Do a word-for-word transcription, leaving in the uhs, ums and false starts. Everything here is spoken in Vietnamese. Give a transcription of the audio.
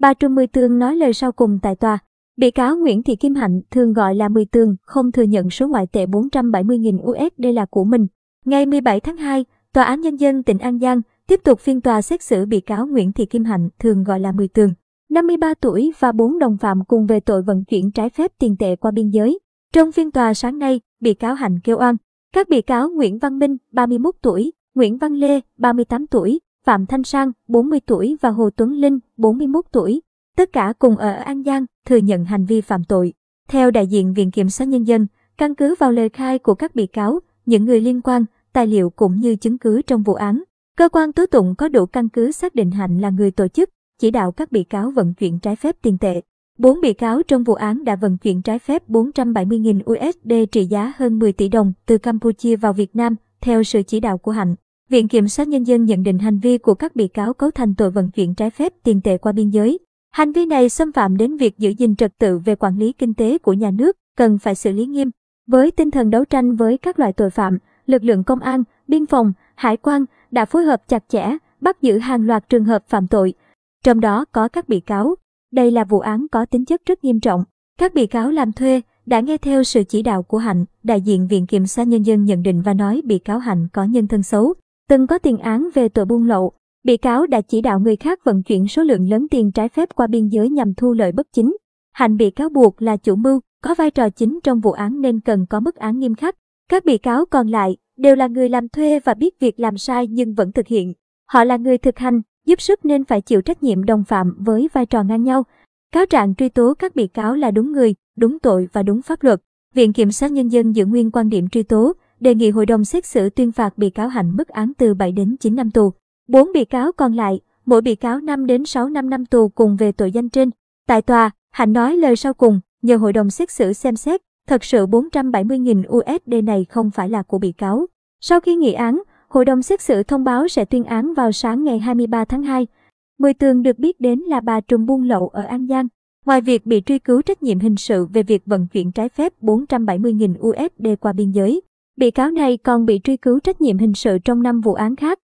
Bà Trùm Mười Tường nói lời sau cùng tại tòa. Bị cáo Nguyễn Thị Kim Hạnh, thường gọi là Mười Tường, không thừa nhận số ngoại tệ bốn trăm bảy mươi nghìn u ét đê là của mình. Ngày mười bảy tháng hai, Tòa án Nhân dân tỉnh An Giang tiếp tục phiên tòa xét xử bị cáo Nguyễn Thị Kim Hạnh, thường gọi là Mười Tường, năm mươi ba tuổi và bốn đồng phạm cùng về tội vận chuyển trái phép tiền tệ qua biên giới. Trong phiên tòa sáng nay, bị cáo Hạnh kêu oan. Các bị cáo Nguyễn Văn Minh, ba mươi mốt tuổi, Nguyễn Văn Lê, ba mươi tám tuổi, Phạm Thanh Sang, bốn mươi tuổi và Hồ Tuấn Linh, bốn mươi mốt tuổi, tất cả cùng ở An Giang, thừa nhận hành vi phạm tội. Theo đại diện Viện Kiểm sát Nhân dân, căn cứ vào lời khai của các bị cáo, những người liên quan, tài liệu cũng như chứng cứ trong vụ án, cơ quan tố tụng có đủ căn cứ xác định Hạnh là người tổ chức, chỉ đạo các bị cáo vận chuyển trái phép tiền tệ. Bốn bị cáo trong vụ án đã vận chuyển trái phép bốn trăm bảy mươi nghìn u ét đê trị giá hơn mười tỷ đồng từ Campuchia vào Việt Nam, theo sự chỉ đạo của Hạnh. Viện Kiểm sát Nhân dân nhận định hành vi của các bị cáo cấu thành tội vận chuyển trái phép tiền tệ qua biên giới. Hành vi này xâm phạm đến việc giữ gìn trật tự về quản lý kinh tế của nhà nước, cần phải xử lý nghiêm. Với tinh thần đấu tranh với các loại tội phạm, lực lượng công an, biên phòng, hải quan đã phối hợp chặt chẽ, bắt giữ hàng loạt trường hợp phạm tội, trong đó có các bị cáo. Đây là vụ án có tính chất rất nghiêm trọng. Các bị cáo làm thuê đã nghe theo sự chỉ đạo của Hạnh, đại diện Viện Kiểm sát Nhân dân nhận định và nói bị cáo Hạnh có nhân thân xấu, từng có tiền án về tội buôn lậu. Bị cáo đã chỉ đạo người khác vận chuyển số lượng lớn tiền trái phép qua biên giới nhằm thu lợi bất chính. Hạnh bị cáo buộc là chủ mưu, có vai trò chính trong vụ án nên cần có mức án nghiêm khắc. Các bị cáo còn lại đều là người làm thuê và biết việc làm sai nhưng vẫn thực hiện. Họ là người thực hành, giúp sức nên phải chịu trách nhiệm đồng phạm với vai trò ngang nhau. Cáo trạng truy tố các bị cáo là đúng người, đúng tội và đúng pháp luật. Viện Kiểm sát Nhân dân giữ nguyên quan điểm truy tố, đề nghị hội đồng xét xử tuyên phạt bị cáo Hạnh mức án từ bảy đến chín năm tù. Bốn bị cáo còn lại, mỗi bị cáo năm đến sáu năm tù cùng về tội danh trên. Tại tòa, Hạnh nói lời sau cùng, nhờ hội đồng xét xử xem xét, thật sự bốn trăm bảy mươi nghìn u ét đê này không phải là của bị cáo. Sau khi nghị án, hội đồng xét xử thông báo sẽ tuyên án vào sáng ngày hai mươi ba tháng hai. Mười Tường được biết đến là bà trùm buôn lậu ở An Giang. Ngoài việc bị truy cứu trách nhiệm hình sự về việc vận chuyển trái phép bốn trăm bảy mươi nghìn u ét đê qua biên giới, bị cáo này còn bị truy cứu trách nhiệm hình sự trong năm vụ án khác.